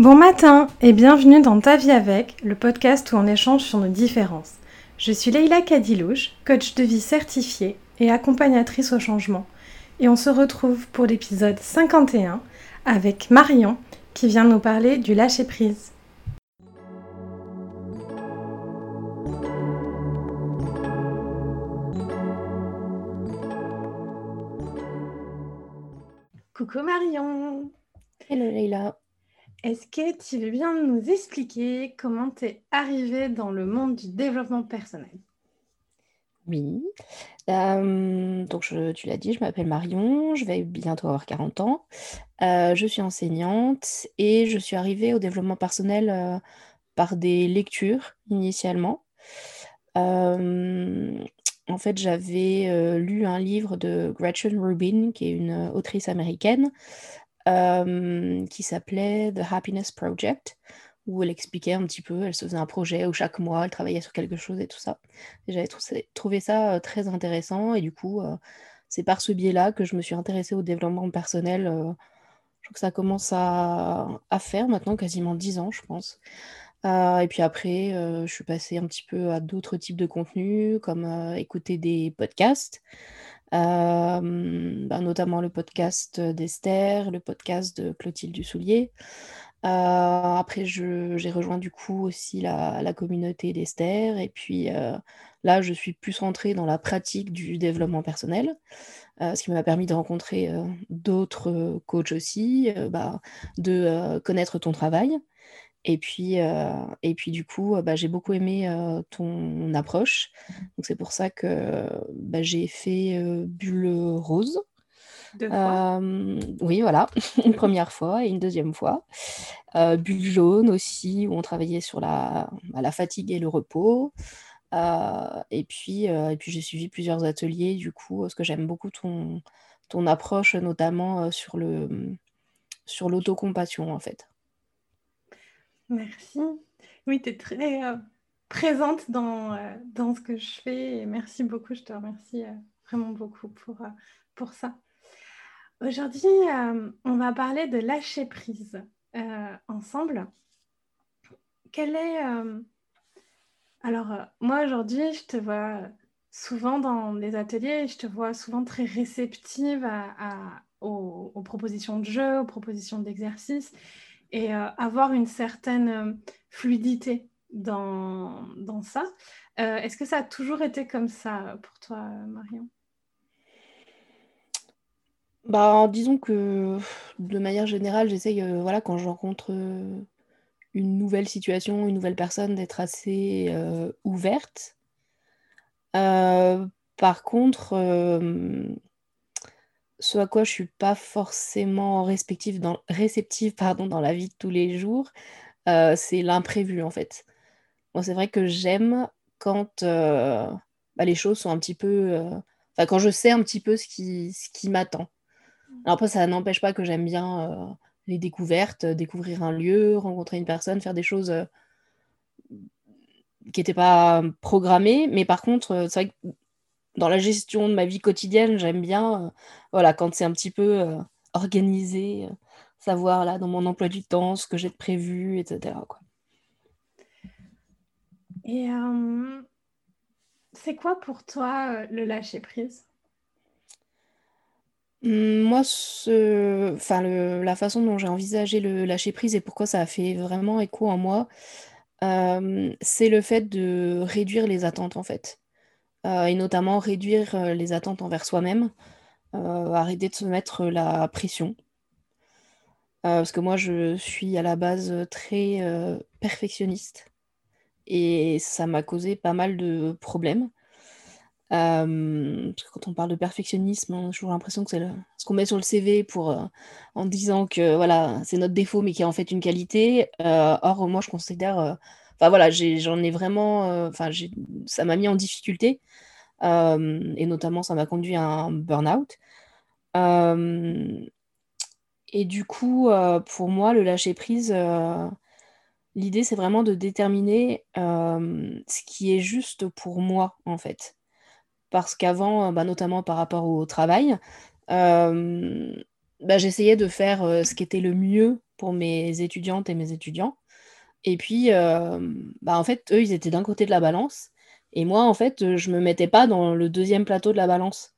Bon matin et bienvenue dans Ta vie avec, le podcast où on échange sur nos différences. Je suis Leïla Cadilouge, coach de vie certifiée et accompagnatrice au changement. Et on se retrouve pour l'épisode 51 avec Marion qui vient nous parler du lâcher prise. Coucou Marion. Hello Leïla. Est-ce que tu veux bien nous expliquer comment tu es arrivée dans le monde du développement personnel ? Oui, donc tu l'as dit, je m'appelle Marion, je vais bientôt avoir 40 ans, je suis enseignante et je suis arrivée au développement personnel par des lectures initialement. En fait, j'avais lu un livre de Gretchen Rubin, qui est une autrice américaine, qui s'appelait The Happiness Project, où elle expliquait un petit peu, elle se faisait un projet où chaque mois elle travaillait sur quelque chose et tout ça. Et j'avais trouvé ça très intéressant et du coup c'est par ce biais-là que je me suis intéressée au développement personnel. Je crois que ça commence à faire maintenant quasiment 10 ans je pense. Et puis après je suis passée un petit peu à d'autres types de contenus comme écouter des podcasts. Notamment le podcast d'Esther, le podcast de Clotilde Dussoulier. Après, j'ai rejoint du coup aussi la communauté d'Esther. Et puis là, je suis plus rentrée dans la pratique du développement personnel, ce qui m'a permis de rencontrer d'autres coachs aussi, de connaître ton travail. Et puis du coup, j'ai beaucoup aimé ton approche. Donc, c'est pour ça que j'ai fait Bulle Rose. 2 fois. Oui, voilà. Une première fois et une deuxième fois. Bulle Jaune aussi, où on travaillait sur la fatigue et le repos. Et puis j'ai suivi plusieurs ateliers, du coup, parce que j'aime beaucoup ton approche, notamment sur l'autocompassion, en fait. Merci. Oui, tu es très présente dans ce que je fais et merci beaucoup, je te remercie vraiment beaucoup pour ça. Aujourd'hui, on va parler de lâcher prise ensemble. Quelle est... Alors, moi aujourd'hui, je te vois souvent dans les ateliers, je te vois souvent très réceptive aux propositions de jeu, aux propositions d'exercice. Et avoir une certaine fluidité dans ça. Est-ce que ça a toujours été comme ça pour toi, Marion ? Disons que de manière générale, j'essaye, quand je rencontre une nouvelle situation, une nouvelle personne, d'être assez ouverte. Par contre... Ce à quoi je ne suis pas forcément réceptive, dans la vie de tous les jours, c'est l'imprévu, en fait. Moi, c'est vrai que j'aime quand les choses sont un petit peu... quand je sais un petit peu ce qui m'attend. Alors après, ça n'empêche pas que j'aime bien les découvertes, découvrir un lieu, rencontrer une personne, faire des choses qui n'étaient pas programmées. Mais par contre, c'est vrai que dans la gestion de ma vie quotidienne, j'aime bien quand c'est un petit peu organisé, savoir là dans mon emploi du temps ce que j'ai de prévu, etc. quoi. Et c'est quoi pour toi le lâcher prise ? Moi, la façon dont j'ai envisagé le lâcher prise et pourquoi ça a fait vraiment écho en moi, c'est le fait de réduire les attentes en fait. Et notamment réduire les attentes envers soi-même, arrêter de se mettre la pression. Parce que moi, je suis à la base très perfectionniste et ça m'a causé pas mal de problèmes. Parce que quand on parle de perfectionnisme, on a toujours l'impression que c'est ce qu'on met sur le CV en disant que voilà, c'est notre défaut mais qui est en fait une qualité. Or, moi, je considère... ça m'a mis en difficulté et notamment ça m'a conduit à un burn-out. Et du coup, pour moi, le lâcher-prise, l'idée c'est vraiment de déterminer ce qui est juste pour moi en fait. Parce qu'avant, notamment par rapport au travail, j'essayais de faire ce qui était le mieux pour mes étudiantes et mes étudiants. Et puis, en fait, eux, ils étaient d'un côté de la balance. Et moi, en fait, je me mettais pas dans le deuxième plateau de la balance.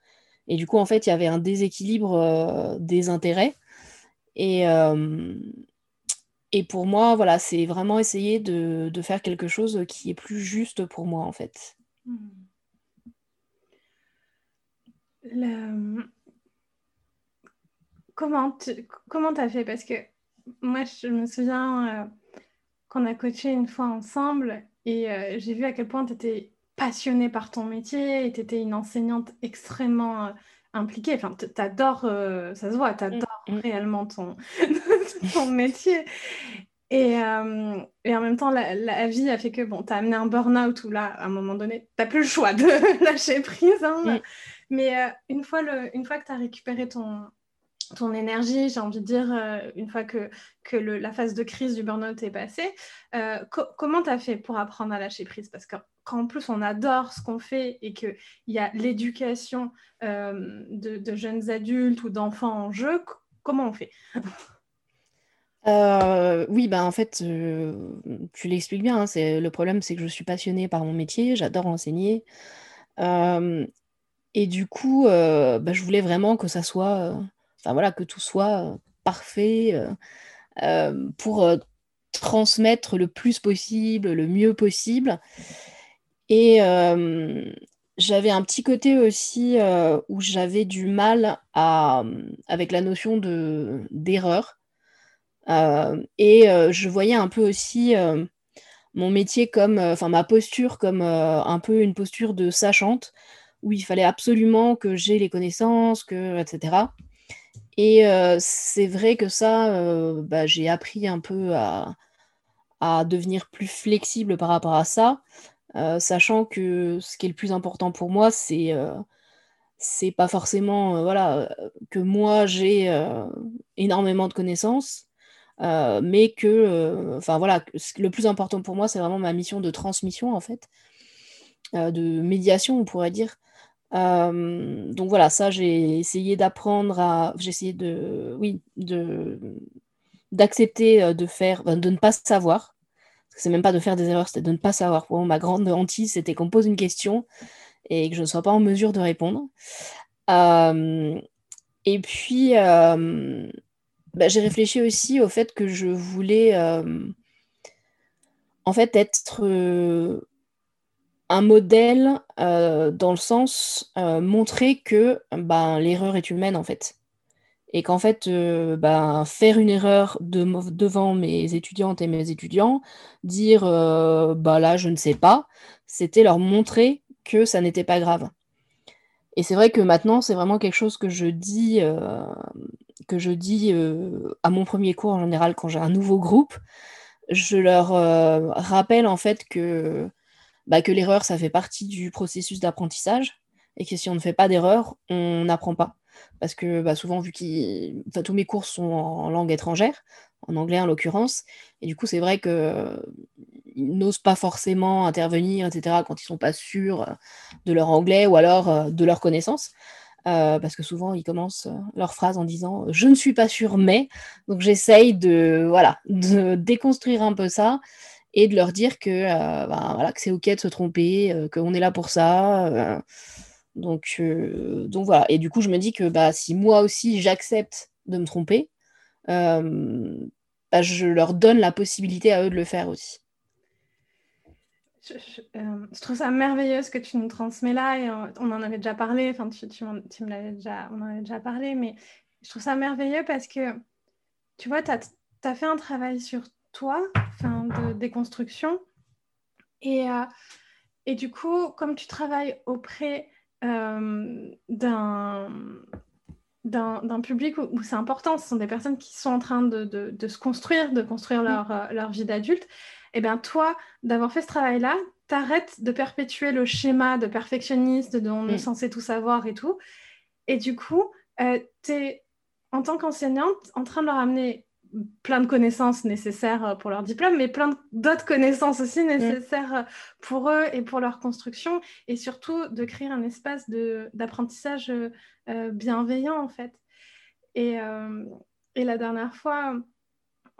Et du coup, en fait, il y avait un déséquilibre des intérêts. Et pour moi, voilà, c'est vraiment essayer de faire quelque chose qui est plus juste pour moi, en fait. Comment t'as fait? Parce que moi, je me souviens qu'on a coaché une fois ensemble et j'ai vu à quel point t'étais passionnée par ton métier et t'étais une enseignante extrêmement impliquée. Enfin, t'adores, ça se voit, t'adores réellement ton métier. Et en même temps, la vie a fait que bon, t'as amené un burn-out où là, à un moment donné, t'as plus le choix de lâcher prise. Hein. Mais une fois que t'as récupéré ton énergie, j'ai envie de dire, une fois que la phase de crise du burn-out est passée, comment t'as fait pour apprendre à lâcher prise? Parce que quand en plus on adore ce qu'on fait et qu'il y a l'éducation de jeunes adultes ou d'enfants en jeu, comment on fait? Oui, en fait, tu l'expliques bien, hein, le problème c'est que je suis passionnée par mon métier, j'adore enseigner, et du coup, je voulais vraiment que ça soit... que tout soit parfait pour transmettre le plus possible, le mieux possible. Et j'avais un petit côté aussi où j'avais du mal avec la notion d'erreur. Et je voyais un peu aussi mon métier comme... ma posture comme un peu une posture de sachante, où il fallait absolument que j'aie les connaissances, etc. Et c'est vrai que ça, j'ai appris un peu à devenir plus flexible par rapport à ça, sachant que ce qui est le plus important pour moi, c'est pas forcément que moi j'ai énormément de connaissances, mais que le plus important pour moi, c'est vraiment ma mission de transmission en fait, de médiation on pourrait dire. Donc voilà, ça j'ai essayé d'apprendre d'accepter de ne pas savoir, parce que c'est même pas de faire des erreurs, c'était de ne pas savoir. Pour moi, ma grande hantise, c'était qu'on me pose une question et que je ne sois pas en mesure de répondre. Et puis j'ai réfléchi aussi au fait que je voulais en fait être un modèle dans le sens montrer que l'erreur est humaine en fait, et qu'en fait faire une erreur devant mes étudiantes et mes étudiants, dire là je ne sais pas, c'était leur montrer que ça n'était pas grave. Et c'est vrai que maintenant c'est vraiment quelque chose que je dis à mon premier cours en général quand j'ai un nouveau groupe, je leur rappelle en fait que l'erreur, ça fait partie du processus d'apprentissage, et que si on ne fait pas d'erreur, on n'apprend pas. Parce que souvent, tous mes cours sont en langue étrangère, en anglais en l'occurrence, et du coup, c'est vrai qu'ils n'osent pas forcément intervenir, etc., quand ils ne sont pas sûrs de leur anglais ou alors de leur connaissance, parce que souvent, ils commencent leur phrase en disant « je ne suis pas sûre, mais ». Donc, j'essaye de déconstruire un peu ça, et de leur dire que c'est ok de se tromper, qu'on est là pour ça. Donc voilà. Et du coup, je me dis que si moi aussi j'accepte de me tromper, je leur donne la possibilité à eux de le faire aussi. Je trouve ça merveilleux ce que tu nous transmets là, et on en avait déjà parlé, enfin tu me l'avais déjà, on en avait déjà parlé, mais je trouve ça merveilleux parce que tu vois, t'as fait un travail sur toi, de déconstruction, et du coup, comme tu travailles auprès d'un public où c'est important, ce sont des personnes qui sont en train de se construire, de construire leur vie d'adulte, et bien toi, d'avoir fait ce travail-là, t'arrêtes de perpétuer le schéma de perfectionniste, de on est censé tout savoir et tout, et du coup, t'es, en tant qu'enseignante, en train de leur amener plein de connaissances nécessaires pour leur diplôme, mais plein d'autres connaissances aussi nécessaires pour eux et pour leur construction, et surtout de créer un espace d'apprentissage bienveillant en fait. Et la dernière fois,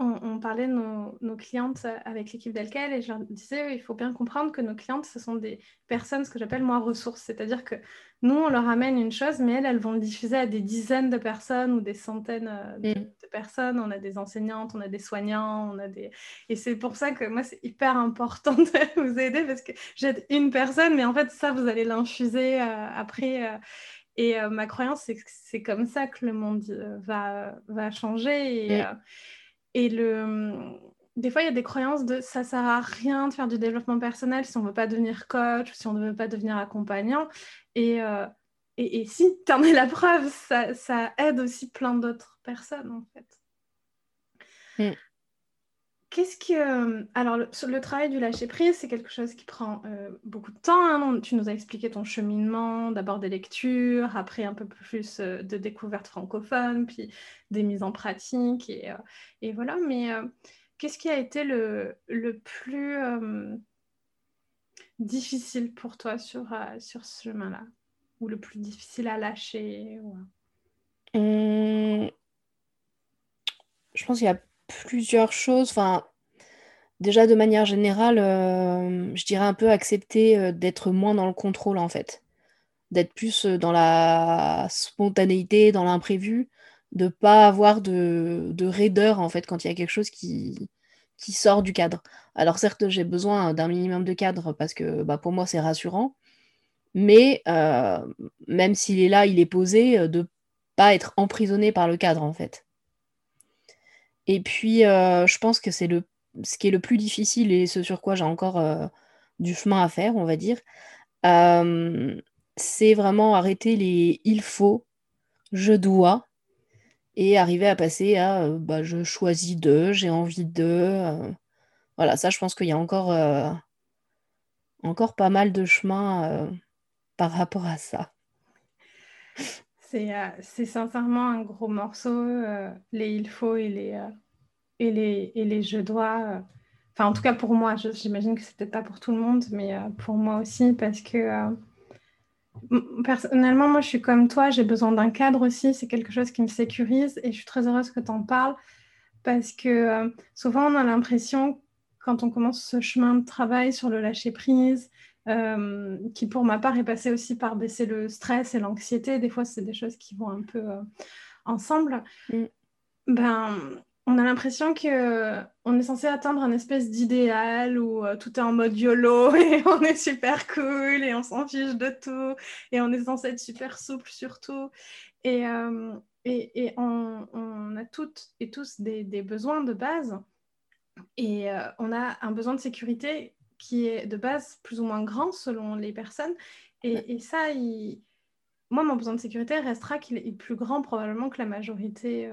on parlait de nos clientes avec l'équipe d'Alkel et je leur disais il faut bien comprendre que nos clientes, ce sont des personnes, ce que j'appelle moi ressources, c'est-à-dire que nous, on leur amène une chose, mais elles vont le diffuser à des dizaines de personnes ou des centaines de personnes. On a des enseignantes, on a des soignants, on a des... Et c'est pour ça que moi, c'est hyper important de vous aider parce que j'aide une personne, mais en fait, ça, vous allez l'infuser après... Et ma croyance, c'est que c'est comme ça que le monde va changer. Des fois, il y a des croyances de « ça ne sert à rien de faire du développement personnel si on ne veut pas devenir coach ou si on ne veut pas devenir accompagnant. » Et si, tu en es la preuve, ça aide aussi plein d'autres personnes, en fait. Qu'est-ce que... Alors, le travail du lâcher-prise, c'est quelque chose qui prend beaucoup de temps. Tu nous as expliqué ton cheminement, d'abord des lectures, après un peu plus de découvertes francophones, puis des mises en pratique, et voilà. Mais qu'est-ce qui a été le plus difficile pour toi sur ce chemin-là ? Ou le plus difficile à lâcher Je pense qu'il y a plusieurs choses. Enfin, déjà de manière générale, je dirais un peu accepter d'être moins dans le contrôle en fait, d'être plus dans la spontanéité, dans l'imprévu, de pas avoir de raideur en fait quand il y a quelque chose qui sort du cadre. Alors certes, j'ai besoin d'un minimum de cadre parce que pour moi c'est rassurant, mais même s'il est là, il est posé, de pas être emprisonné par le cadre en fait. Et puis, je pense que c'est ce qui est le plus difficile et ce sur quoi j'ai encore du chemin à faire, on va dire, c'est vraiment arrêter les « il faut », « je dois » et arriver à passer à « je choisis de »,« j'ai envie de ». Voilà, ça, je pense qu'il y a encore pas mal de chemin par rapport à ça. C'est sincèrement un gros morceau, les il faut et les je dois. Enfin, en tout cas pour moi, j'imagine que c'est peut-être pas pour tout le monde, mais pour moi aussi, parce que personnellement, moi je suis comme toi, j'ai besoin d'un cadre aussi, c'est quelque chose qui me sécurise et je suis très heureuse que tu en parles parce que souvent on a l'impression, quand on commence ce chemin de travail sur le lâcher-prise, qui pour ma part est passé aussi par baisser le stress et l'anxiété, des fois c'est des choses qui vont un peu ensemble, on a l'impression qu'on est censé atteindre un espèce d'idéal où tout est en mode YOLO et on est super cool et on s'en fiche de tout et on est censé être super souple surtout et on a toutes et tous des besoins de base et on a un besoin de sécurité qui est de base plus ou moins grand selon les personnes. Et ça, moi, mon besoin de sécurité restera qu'il est plus grand probablement que la majorité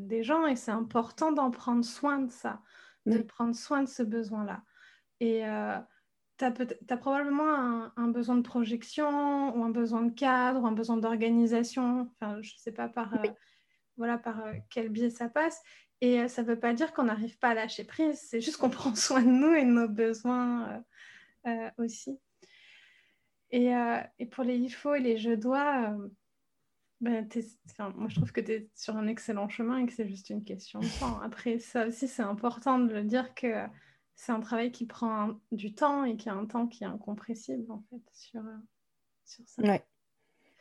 des gens. Et c'est important d'en prendre soin de ça, de prendre soin de ce besoin-là. Et t'as probablement un besoin de projection, ou un besoin de cadre, ou un besoin d'organisation. Enfin, je ne sais pas par quel biais ça passe. Et ça ne veut pas dire qu'on n'arrive pas à lâcher prise, c'est juste qu'on prend soin de nous et de nos besoins aussi. Et pour les il faut et les je dois, moi je trouve que tu es sur un excellent chemin et que c'est juste une question de temps. Après, ça aussi c'est important de le dire que c'est un travail qui prend du temps et qui a un temps qui est incompressible en fait sur ça. Ouais.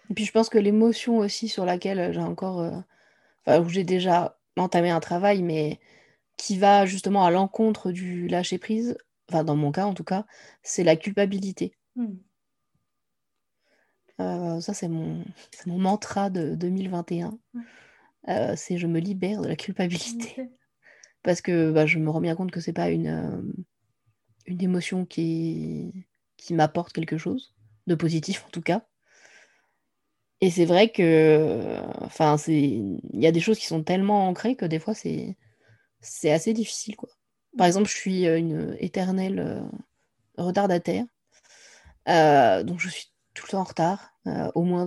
Et puis je pense que l'émotion aussi sur laquelle j'ai encore... où j'ai déjà... entamer un travail, mais qui va justement à l'encontre du lâcher-prise, enfin dans mon cas en tout cas, c'est la culpabilité. Ça c'est mon mantra de 2021. C'est je me libère de la culpabilité. Parce que je me rends bien compte que c'est pas une émotion qui m'apporte quelque chose, de positif en tout cas. Et c'est vrai que, il y a des choses qui sont tellement ancrées que des fois c'est assez difficile, quoi. Par exemple, je suis une éternelle retardataire, donc je suis tout le temps en retard, au moins,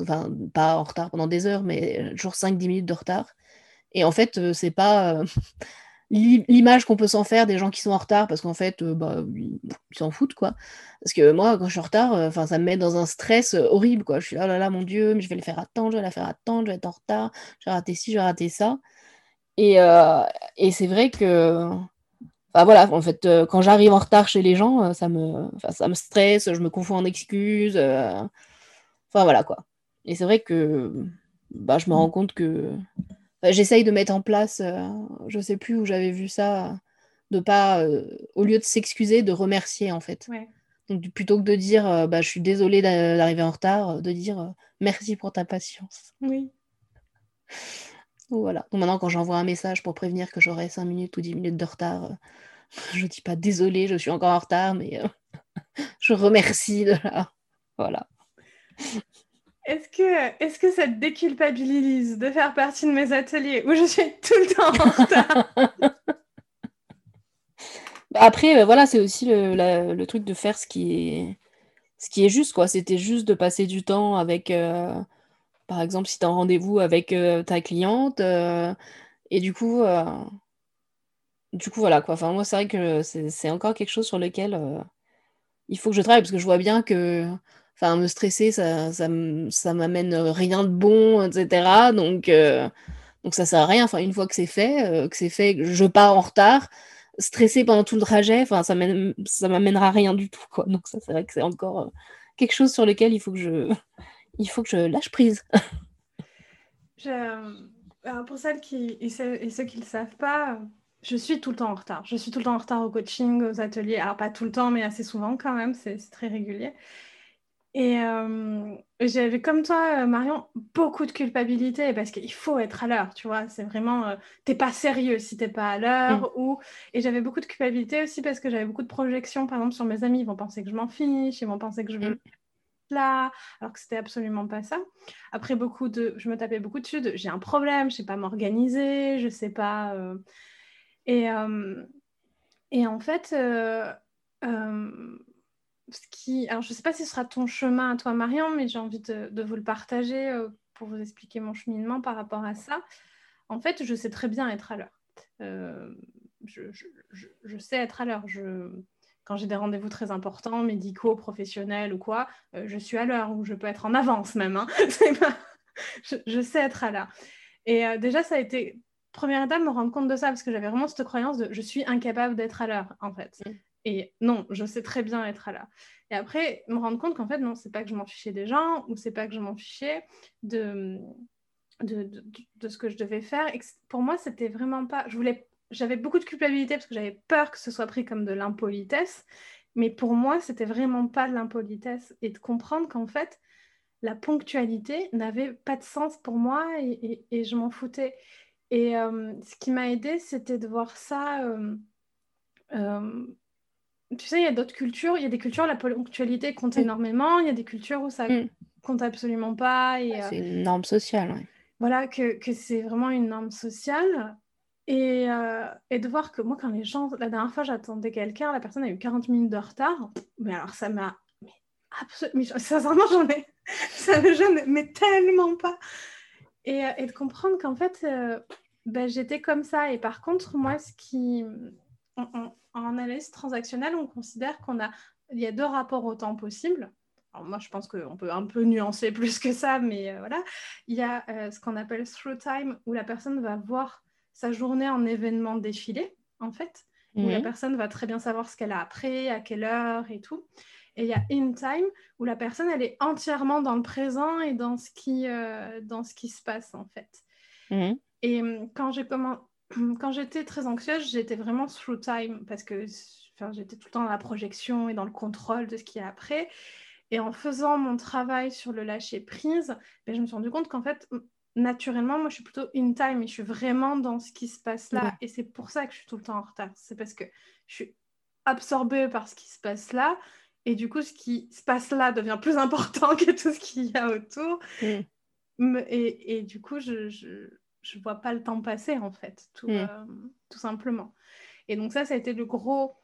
pas en retard pendant des heures, mais toujours 5-10 minutes de retard. Et en fait, c'est pas l'image qu'on peut s'en faire des gens qui sont en retard, parce qu'en fait, ils s'en foutent, quoi. Parce que moi, quand je suis en retard, ça me met dans un stress horrible, quoi. Je suis là, oh là là, mon Dieu, mais je vais la faire attendre, je vais être en retard, j'ai raté ci, j'ai raté ça. Et c'est vrai que... Enfin, voilà, en fait, quand j'arrive en retard chez les gens, ça me stresse, je me confonds en excuses. Enfin, voilà, quoi. Et c'est vrai que je me rends compte que... Enfin, j'essaye de mettre en place, je sais plus où j'avais vu ça, de pas, au lieu de s'excuser, de remercier, en fait. Ouais. Donc, plutôt que de dire je suis désolée d'arriver en retard, de dire merci pour ta patience. Oui. Donc, voilà. Donc, maintenant, quand j'envoie un message pour prévenir que j'aurai 5 minutes ou 10 minutes de retard, je dis pas désolée, je suis encore en retard, mais je remercie de là. Voilà. Est-ce que ça te déculpabilise de faire partie de mes ateliers où je suis tout le temps en retard? Après, voilà, c'est aussi le truc de faire ce qui est juste, quoi. C'était juste de passer du temps avec, par exemple, si t'es en rendez-vous avec ta cliente. Et du coup, voilà, quoi. Enfin, moi, c'est vrai que c'est encore quelque chose sur lequel il faut que je travaille, parce que je vois bien que me stresser, ça m'amène rien de bon, etc. Donc ça sert à rien. Enfin, une fois que c'est fait, je pars en retard. Stressée pendant tout le trajet, ça m'amènera rien du tout, quoi. Donc ça, c'est vrai que c'est encore quelque chose sur lequel il faut que je lâche prise. Pour celles et ceux qui ne le savent pas, je suis tout le temps en retard. Je suis tout le temps en retard au coaching, aux ateliers. Alors pas tout le temps, mais assez souvent quand même. C'est très régulier. Et j'avais, comme toi, Marion, beaucoup de culpabilité parce qu'il faut être à l'heure, tu vois. C'est vraiment, t'es pas sérieux si t'es pas à l'heure. Et j'avais beaucoup de culpabilité aussi parce que j'avais beaucoup de projections, par exemple, sur mes amis. Ils vont penser que je m'en fiche, ils vont penser que je veux là, alors que c'était absolument pas ça. Après, je me tapais beaucoup dessus, j'ai un problème, je sais pas m'organiser, je sais pas... Et en fait... Alors, je ne sais pas si ce sera ton chemin à toi, Marion, mais j'ai envie de vous le partager pour vous expliquer mon cheminement par rapport à ça. En fait, je sais très bien être à l'heure. Je sais être à l'heure. Quand j'ai des rendez-vous très importants, médicaux, professionnels ou quoi, je suis à l'heure, ou je peux être en avance même. Hein. Je sais être à l'heure. Et déjà, ça a été... Première étape, me rendre compte de ça, parce que j'avais vraiment cette croyance de « je suis incapable d'être à l'heure », en fait. Et non, je sais très bien être à l'heure. Et après, me rendre compte qu'en fait, non, c'est pas que je m'en fichais des gens, ou c'est pas que je m'en fichais de ce que je devais faire. Et pour moi, c'était vraiment pas... J'avais beaucoup de culpabilité parce que j'avais peur que ce soit pris comme de l'impolitesse. Mais pour moi, c'était vraiment pas de l'impolitesse. Et de comprendre qu'en fait, la ponctualité n'avait pas de sens pour moi et je m'en foutais. Et ce qui m'a aidée, c'était de voir ça... tu sais, il y a d'autres cultures, il y a des cultures où la ponctualité compte énormément, il y a des cultures où ça compte absolument pas. Et, c'est une norme sociale, oui. Voilà, que c'est vraiment une norme sociale. Et de voir que moi, quand les gens... La dernière fois, j'attendais quelqu'un, la personne a eu 40 minutes de retard. Mais alors, ça m'a... Mais sincèrement, mais tellement pas. Et de comprendre qu'en fait, j'étais comme ça. Et par contre, moi, ce qui... En analyse transactionnelle, on considère qu'il y a deux rapports au temps possibles. Alors moi, je pense qu'on peut un peu nuancer plus que ça, mais voilà. Il y a ce qu'on appelle through time, où la personne va voir sa journée en événement défilé, en fait, où la personne va très bien savoir ce qu'elle a après, à quelle heure et tout. Et il y a in time, où la personne, elle est entièrement dans le présent et dans ce qui se passe, en fait. Et quand j'étais très anxieuse, j'étais vraiment through time parce que j'étais tout le temps dans la projection et dans le contrôle de ce qu'il y a après. Et en faisant mon travail sur le lâcher prise, je me suis rendu compte qu'en fait, naturellement, moi, je suis plutôt in time et je suis vraiment dans ce qui se passe là. Et c'est pour ça que je suis tout le temps en retard. C'est parce que je suis absorbée par ce qui se passe là. Et du coup, ce qui se passe là devient plus important que tout ce qu'il y a autour. Et du coup, je ne vois pas le temps passer, en fait, tout simplement. Et donc ça a été le gros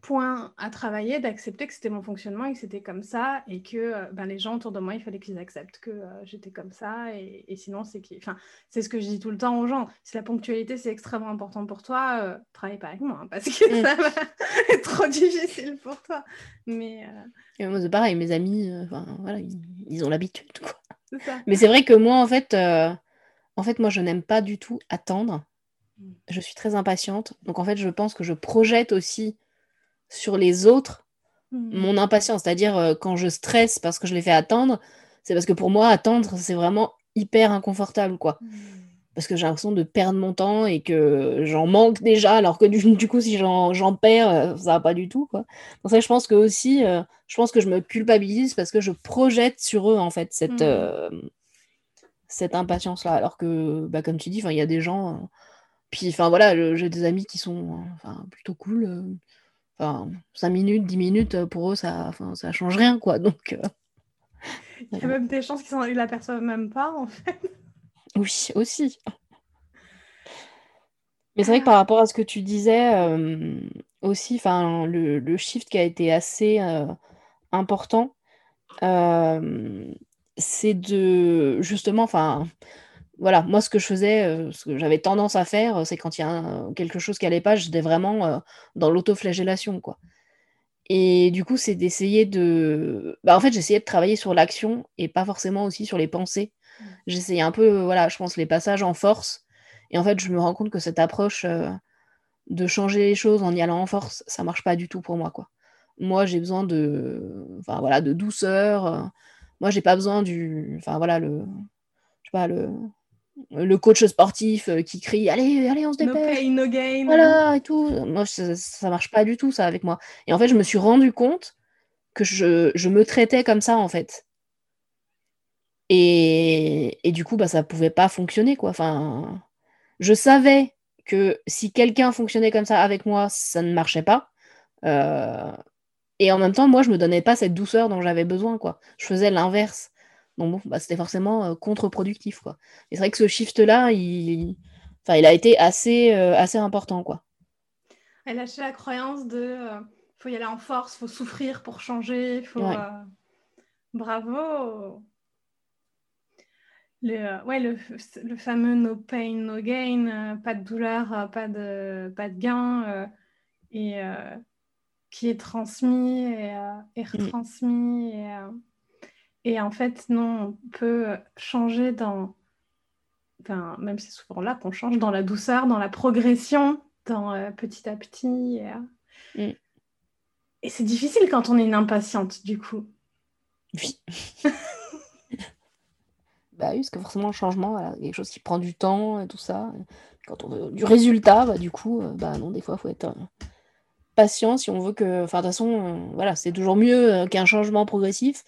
point à travailler, d'accepter que c'était mon fonctionnement et que c'était comme ça, et que les gens autour de moi, il fallait qu'ils acceptent que j'étais comme ça. Et sinon, c'est ce que je dis tout le temps aux gens. Si la ponctualité, c'est extrêmement important pour toi, travaille pas avec moi, hein, parce que ça va être trop difficile pour toi. Mais, moi, c'est pareil, mes amis, voilà, ils ont l'habitude, quoi. C'est ça. Mais c'est vrai que moi, en fait... moi, je n'aime pas du tout attendre. Je suis très impatiente. Donc, en fait, je pense que je projette aussi sur les autres mon impatience. C'est-à-dire, quand je stresse parce que je les fais attendre, c'est parce que pour moi, attendre, c'est vraiment hyper inconfortable, quoi. Parce que j'ai l'impression de perdre mon temps et que j'en manque déjà, alors que du coup, si j'en perds, ça va pas du tout, quoi. Donc ça, je pense que aussi, je pense que je me culpabilise parce que je projette sur eux, en fait, cette impatience-là. Alors que, bah, comme tu dis, il y a des gens... puis, enfin, voilà, j'ai des amis qui sont plutôt cool. 5 minutes, 10 minutes, pour eux, ça change rien, quoi. Donc, il y a même des chances qu'ils ne l'aperçoivent même pas, en fait. Oui, aussi. Mais c'est vrai que par rapport à ce que tu disais, aussi, le shift qui a été assez important, c'est de, justement, voilà, moi, ce que je faisais, ce que j'avais tendance à faire, c'est quand il y a quelque chose qui n'allait pas, j'étais vraiment dans l'autoflagellation, quoi. Et du coup, c'est d'essayer de... en fait, j'essayais de travailler sur l'action et pas forcément aussi sur les pensées. J'essayais un peu, voilà, je pense, les passages en force. Et en fait, je me rends compte que cette approche de changer les choses en y allant en force, ça marche pas du tout pour moi, quoi. Moi, j'ai besoin de... de douceur. Moi, j'ai pas besoin du... Je sais pas, le coach sportif qui crie « Allez, allez, on se dépêche !» No pain, no game. Voilà, et tout. Moi, ça marche pas du tout, ça, avec moi. Et en fait, je me suis rendu compte que je me traitais comme ça, en fait. Et du coup, ça pouvait pas fonctionner, quoi. Enfin, je savais que si quelqu'un fonctionnait comme ça avec moi, ça ne marchait pas. Et en même temps, moi, je me donnais pas cette douceur dont j'avais besoin, quoi. Je faisais l'inverse. Donc c'était forcément contre-productif, quoi. Et c'est vrai que ce shift-là, il a été assez important, quoi. Elle a lâché la croyance de faut y aller en force, faut souffrir pour changer, faut... Ouais. Bravo. Le fameux no pain, no gain, pas de douleur, pas de gain, et qui est transmis et retransmis. Et en fait, non, on peut changer dans... Enfin, même c'est souvent là qu'on change, dans la douceur, dans la progression, dans petit à petit. Et c'est difficile quand on est une impatiente, du coup. Oui. Oui, parce que forcément, le changement, voilà, quelque chose qui prend du temps et tout ça. Quand on veut du résultat, du coup, non, des fois, il faut être... patient si on veut que... Enfin, de toute façon, voilà, c'est toujours mieux qu'un changement progressif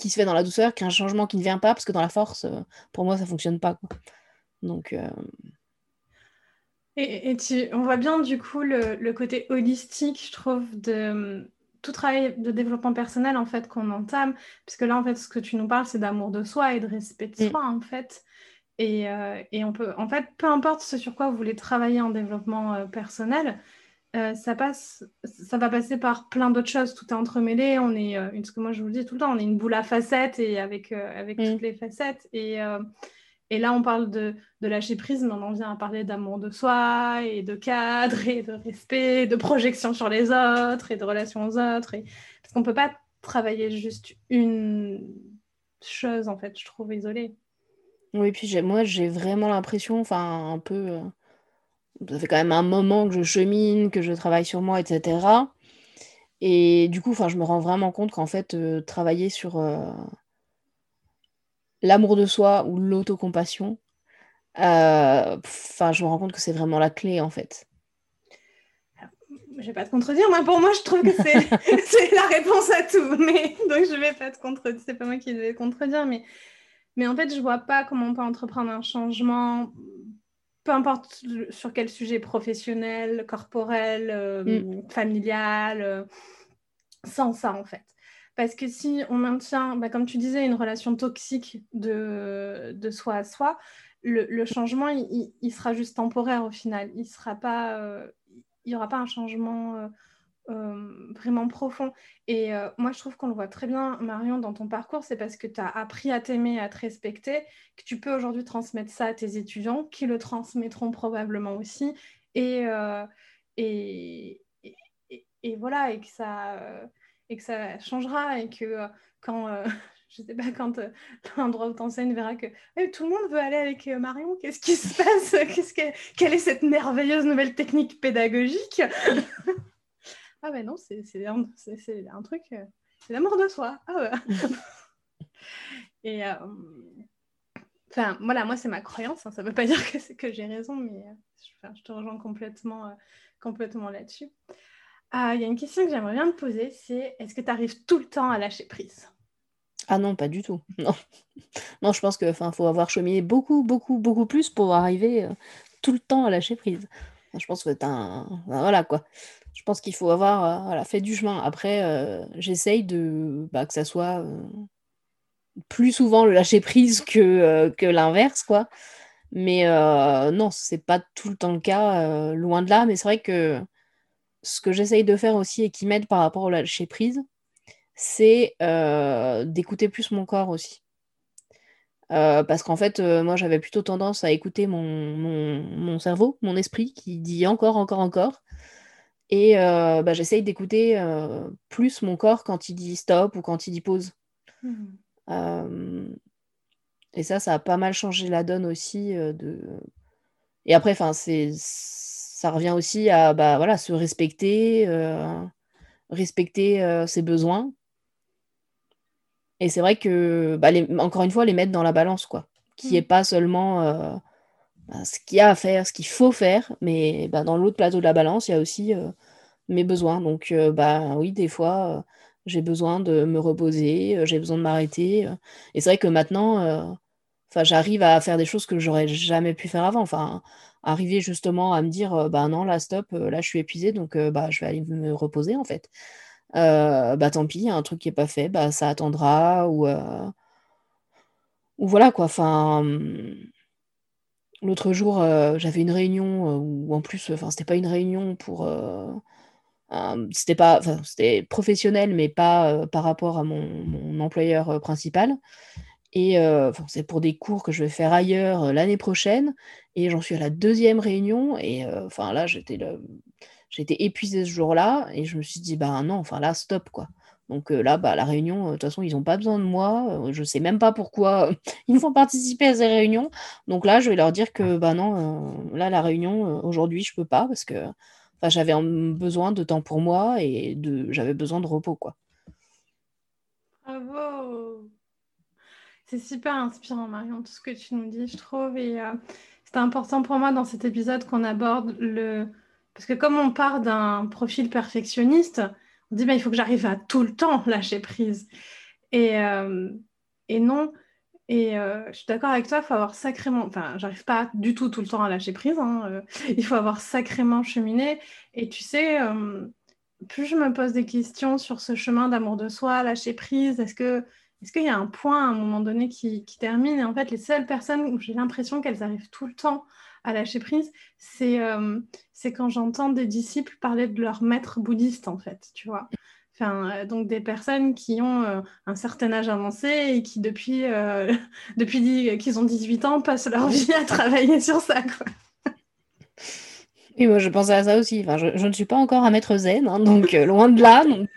qui se fait dans la douceur, qu'un changement qui ne vient pas, parce que dans la force, pour moi, ça ne fonctionne pas, quoi. Donc, on voit bien, du coup, le côté holistique, je trouve, de tout travail de développement personnel, en fait, qu'on entame, puisque là, en fait, ce que tu nous parles, c'est d'amour de soi et de respect de soi, en fait. Et on peut, en fait, peu importe ce sur quoi vous voulez travailler en développement personnel, ça va passer par plein d'autres choses, tout est entremêlé. On est, parce que moi je vous le dis tout le temps, on est une boule à facettes et avec toutes les facettes. Et là on parle de lâcher prise, mais on en vient à parler d'amour de soi et de cadre et de respect, de projection sur les autres et de relations aux autres. Parce qu'on peut pas travailler juste une chose, en fait, je trouve, isolée. Oui, puis moi j'ai vraiment l'impression, un peu. Ça fait quand même un moment que je chemine, que je travaille sur moi, etc. Et du coup, je me rends vraiment compte qu'en fait, travailler sur l'amour de soi ou l'autocompassion, je me rends compte que c'est vraiment la clé, en fait. Je vais pas te contredire, moi, pour moi, je trouve que c'est, c'est la réponse à tout. Mais, donc, je vais pas te contredire, c'est pas moi qui vais te contredire, mais en fait, je vois pas comment on peut entreprendre un changement... peu importe sur quel sujet, professionnel, corporel, familial, sans ça, en fait. Parce que si on maintient, comme tu disais, une relation toxique de soi à soi, le changement, il sera juste temporaire au final. Il sera pas, il y aura pas un changement vraiment profond. Et moi, je trouve qu'on le voit très bien, Marion, dans ton parcours, c'est parce que tu as appris à t'aimer, à te respecter, que tu peux aujourd'hui transmettre ça à tes étudiants, qui le transmettront probablement aussi, et voilà, et que ça changera, et que quand je sais pas, quand l'endroit où t'enseignes verra que tout le monde veut aller avec Marion, qu'est-ce qui se passe, quelle est cette merveilleuse nouvelle technique pédagogique? Ah ben non, c'est un truc, c'est l'amour de soi. Ah ouais. Et enfin voilà, moi c'est ma croyance, hein, ça veut pas dire que j'ai raison, mais je te rejoins complètement là-dessus. Il y a une question que j'aimerais bien te poser, c'est est-ce que tu arrives tout le temps à lâcher prise? Ah non, pas du tout. Non, non, je pense qu'il faut avoir cheminé beaucoup plus pour arriver tout le temps à lâcher prise. Je pense que voilà quoi. Je pense qu'il faut avoir fait du chemin. Après, j'essaye de que ça soit plus souvent le lâcher prise que l'inverse quoi. Mais non, c'est pas tout le temps le cas, loin de là. Mais c'est vrai que ce que j'essaye de faire aussi et qui m'aide par rapport au lâcher prise, c'est d'écouter plus mon corps aussi. Parce qu'en fait, moi, j'avais plutôt tendance à écouter mon cerveau, mon esprit, qui dit encore. Et j'essaye d'écouter plus mon corps quand il dit stop ou quand il dit pause. Mmh. Et ça a pas mal changé la donne aussi. Et après, ça revient aussi à se respecter ses besoins. Et c'est vrai que, encore une fois, les mettre dans la balance, quoi. Qui est pas seulement ce qu'il y a à faire, ce qu'il faut faire, mais dans l'autre plateau de la balance, il y a aussi mes besoins. Donc, oui, des fois, j'ai besoin de me reposer, j'ai besoin de m'arrêter. Et c'est vrai que maintenant, j'arrive à faire des choses que j'aurais jamais pu faire avant. Arriver justement à me dire non, là stop, là je suis épuisée, donc je vais aller me reposer en fait. Tant pis, il y a un truc qui n'est pas fait, ça attendra, ou voilà quoi. L'autre jour j'avais une réunion où en plus c'était pas une réunion pour c'était professionnel, mais pas par rapport à mon employeur principal. Et c'est pour des cours que je vais faire ailleurs l'année prochaine, et j'en suis à la 2e réunion, et là j'étais épuisée ce jour-là, et je me suis dit non, là stop quoi. Donc là la réunion, de toute façon ils n'ont pas besoin de moi, je sais même pas pourquoi ils me font participer à ces réunions, donc là je vais leur dire que non, là la réunion aujourd'hui je peux pas, parce que j'avais besoin de temps pour moi, et j'avais besoin de repos quoi. Bravo. C'est super inspirant, Marion, tout ce que tu nous dis, je trouve. Et c'est important pour moi dans cet épisode qu'on aborde parce que comme on part d'un profil perfectionniste, on dit il faut que j'arrive à tout le temps lâcher prise. Et non. Et je suis d'accord avec toi, il faut avoir sacrément... j'arrive pas du tout tout le temps à lâcher prise. Hein, il faut avoir sacrément cheminé. Et tu sais, plus je me pose des questions sur ce chemin d'amour de soi, lâcher prise, est-ce qu'il y a un point à un moment donné qui termine? Et en fait, les seules personnes où j'ai l'impression qu'elles arrivent tout le temps à lâcher prise, c'est quand j'entends des disciples parler de leur maître bouddhiste, en fait, tu vois. Donc des personnes qui ont un certain âge avancé et qui, depuis qu'ils ont 18 ans, passent leur vie à travailler sur ça, quoi. Et moi, je pensais à ça aussi. Je ne suis pas encore un maître zen, hein, donc loin de là, donc...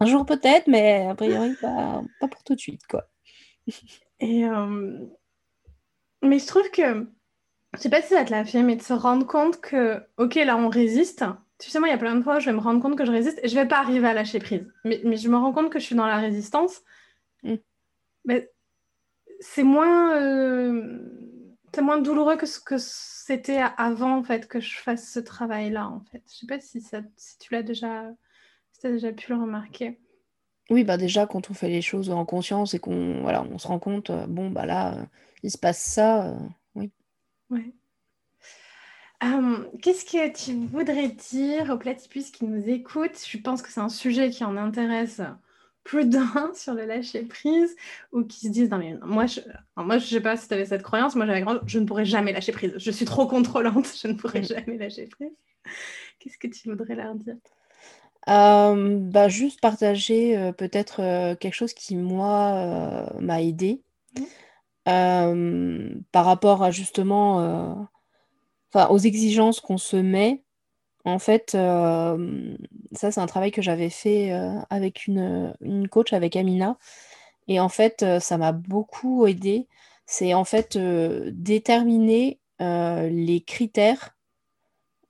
Un jour peut-être, mais a priori pas pour tout de suite, quoi. Et mais je trouve que, je sais pas si ça te l'a fait, mais de se rendre compte que, ok, là on résiste. Tu sais, moi il y a plein de fois où je vais me rendre compte que je résiste et je vais pas arriver à lâcher prise. Mais je me rends compte que je suis dans la résistance. Mais c'est moins douloureux que ce que c'était avant, en fait, que je fasse ce travail-là, en fait. Je sais pas si tu l'as déjà... T'as déjà pu le remarquer? Oui, déjà, quand on fait les choses en conscience et qu'on on se rend compte, là, il se passe ça, oui. Ouais. Qu'est-ce que tu voudrais dire aux platypus qui nous écoutent? Je pense que c'est un sujet qui en intéresse plus d'un sur le lâcher-prise, ou qui se disent, non, mais moi, je sais pas si tu avais cette croyance, moi, j'avais je ne pourrais jamais lâcher prise, je suis trop contrôlante, je ne pourrais jamais lâcher prise. Qu'est-ce que tu voudrais leur dire? Juste partager peut-être quelque chose qui moi m'a aidée par rapport à justement aux exigences qu'on se met en fait. Ça c'est un travail que j'avais fait avec une coach, avec Amina, Et en fait, ça m'a beaucoup aidée. C'est en fait déterminer les critères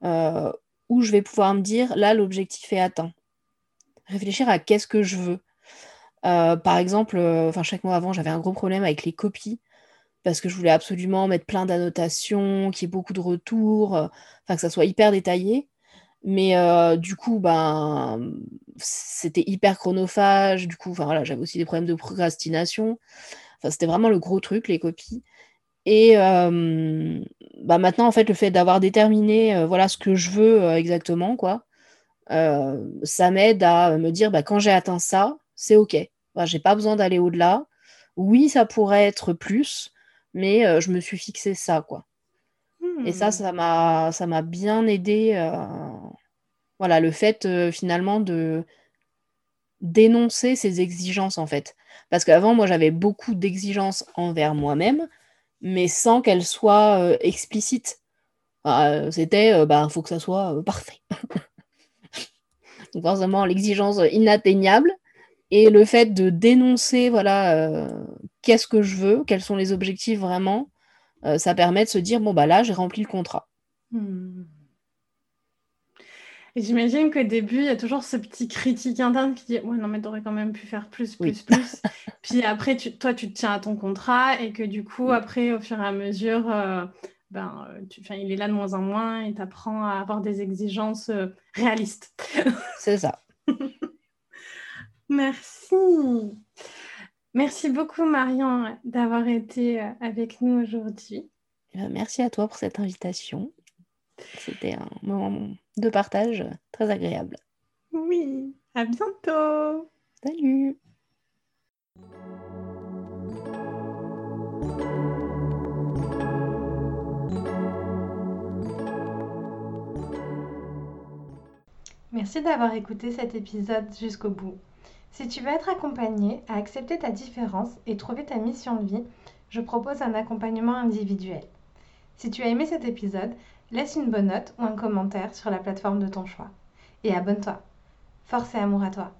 où je vais pouvoir me dire, là, l'objectif est atteint. Réfléchir à qu'est-ce que je veux. Par exemple, chaque mois avant, j'avais un gros problème avec les copies, parce que je voulais absolument mettre plein d'annotations, qu'il y ait beaucoup de retours, que ça soit hyper détaillé. Mais du coup, c'était hyper chronophage. Du coup, j'avais aussi des problèmes de procrastination. C'était vraiment le gros truc, les copies. Et maintenant, en fait, le fait d'avoir déterminé ce que je veux exactement, quoi, ça m'aide à me dire, quand j'ai atteint ça, c'est OK. J'ai pas besoin d'aller au-delà. Oui, ça pourrait être plus, mais je me suis fixé ça, quoi. Et ça m'a bien aidé. Le fait finalement de dénoncer ces exigences, en fait. Parce qu'avant, moi, j'avais beaucoup d'exigences envers moi-même, mais sans qu'elles soient explicites. C'était, faut que ça soit parfait. Donc forcément, l'exigence inatteignable et le fait de dénoncer, qu'est-ce que je veux, quels sont les objectifs vraiment. Ça permet de se dire, là, j'ai rempli le contrat. Et j'imagine qu'au début, il y a toujours ce petit critique interne qui dit, ouais, non, mais t'aurais quand même pu faire plus. Puis après, toi, tu te tiens à ton contrat et que du coup, après, au fur et à mesure, il est là de moins en moins et t'apprends à avoir des exigences réalistes. C'est ça. Merci. Merci beaucoup, Marion, d'avoir été avec nous aujourd'hui. Merci à toi pour cette invitation. C'était un moment de partage très agréable. Oui, à bientôt. Salut. Merci d'avoir écouté cet épisode jusqu'au bout. Si tu veux être accompagné à accepter ta différence et trouver ta mission de vie, je propose un accompagnement individuel. Si tu as aimé cet épisode, laisse une bonne note ou un commentaire sur la plateforme de ton choix. Et abonne-toi. Force et amour à toi.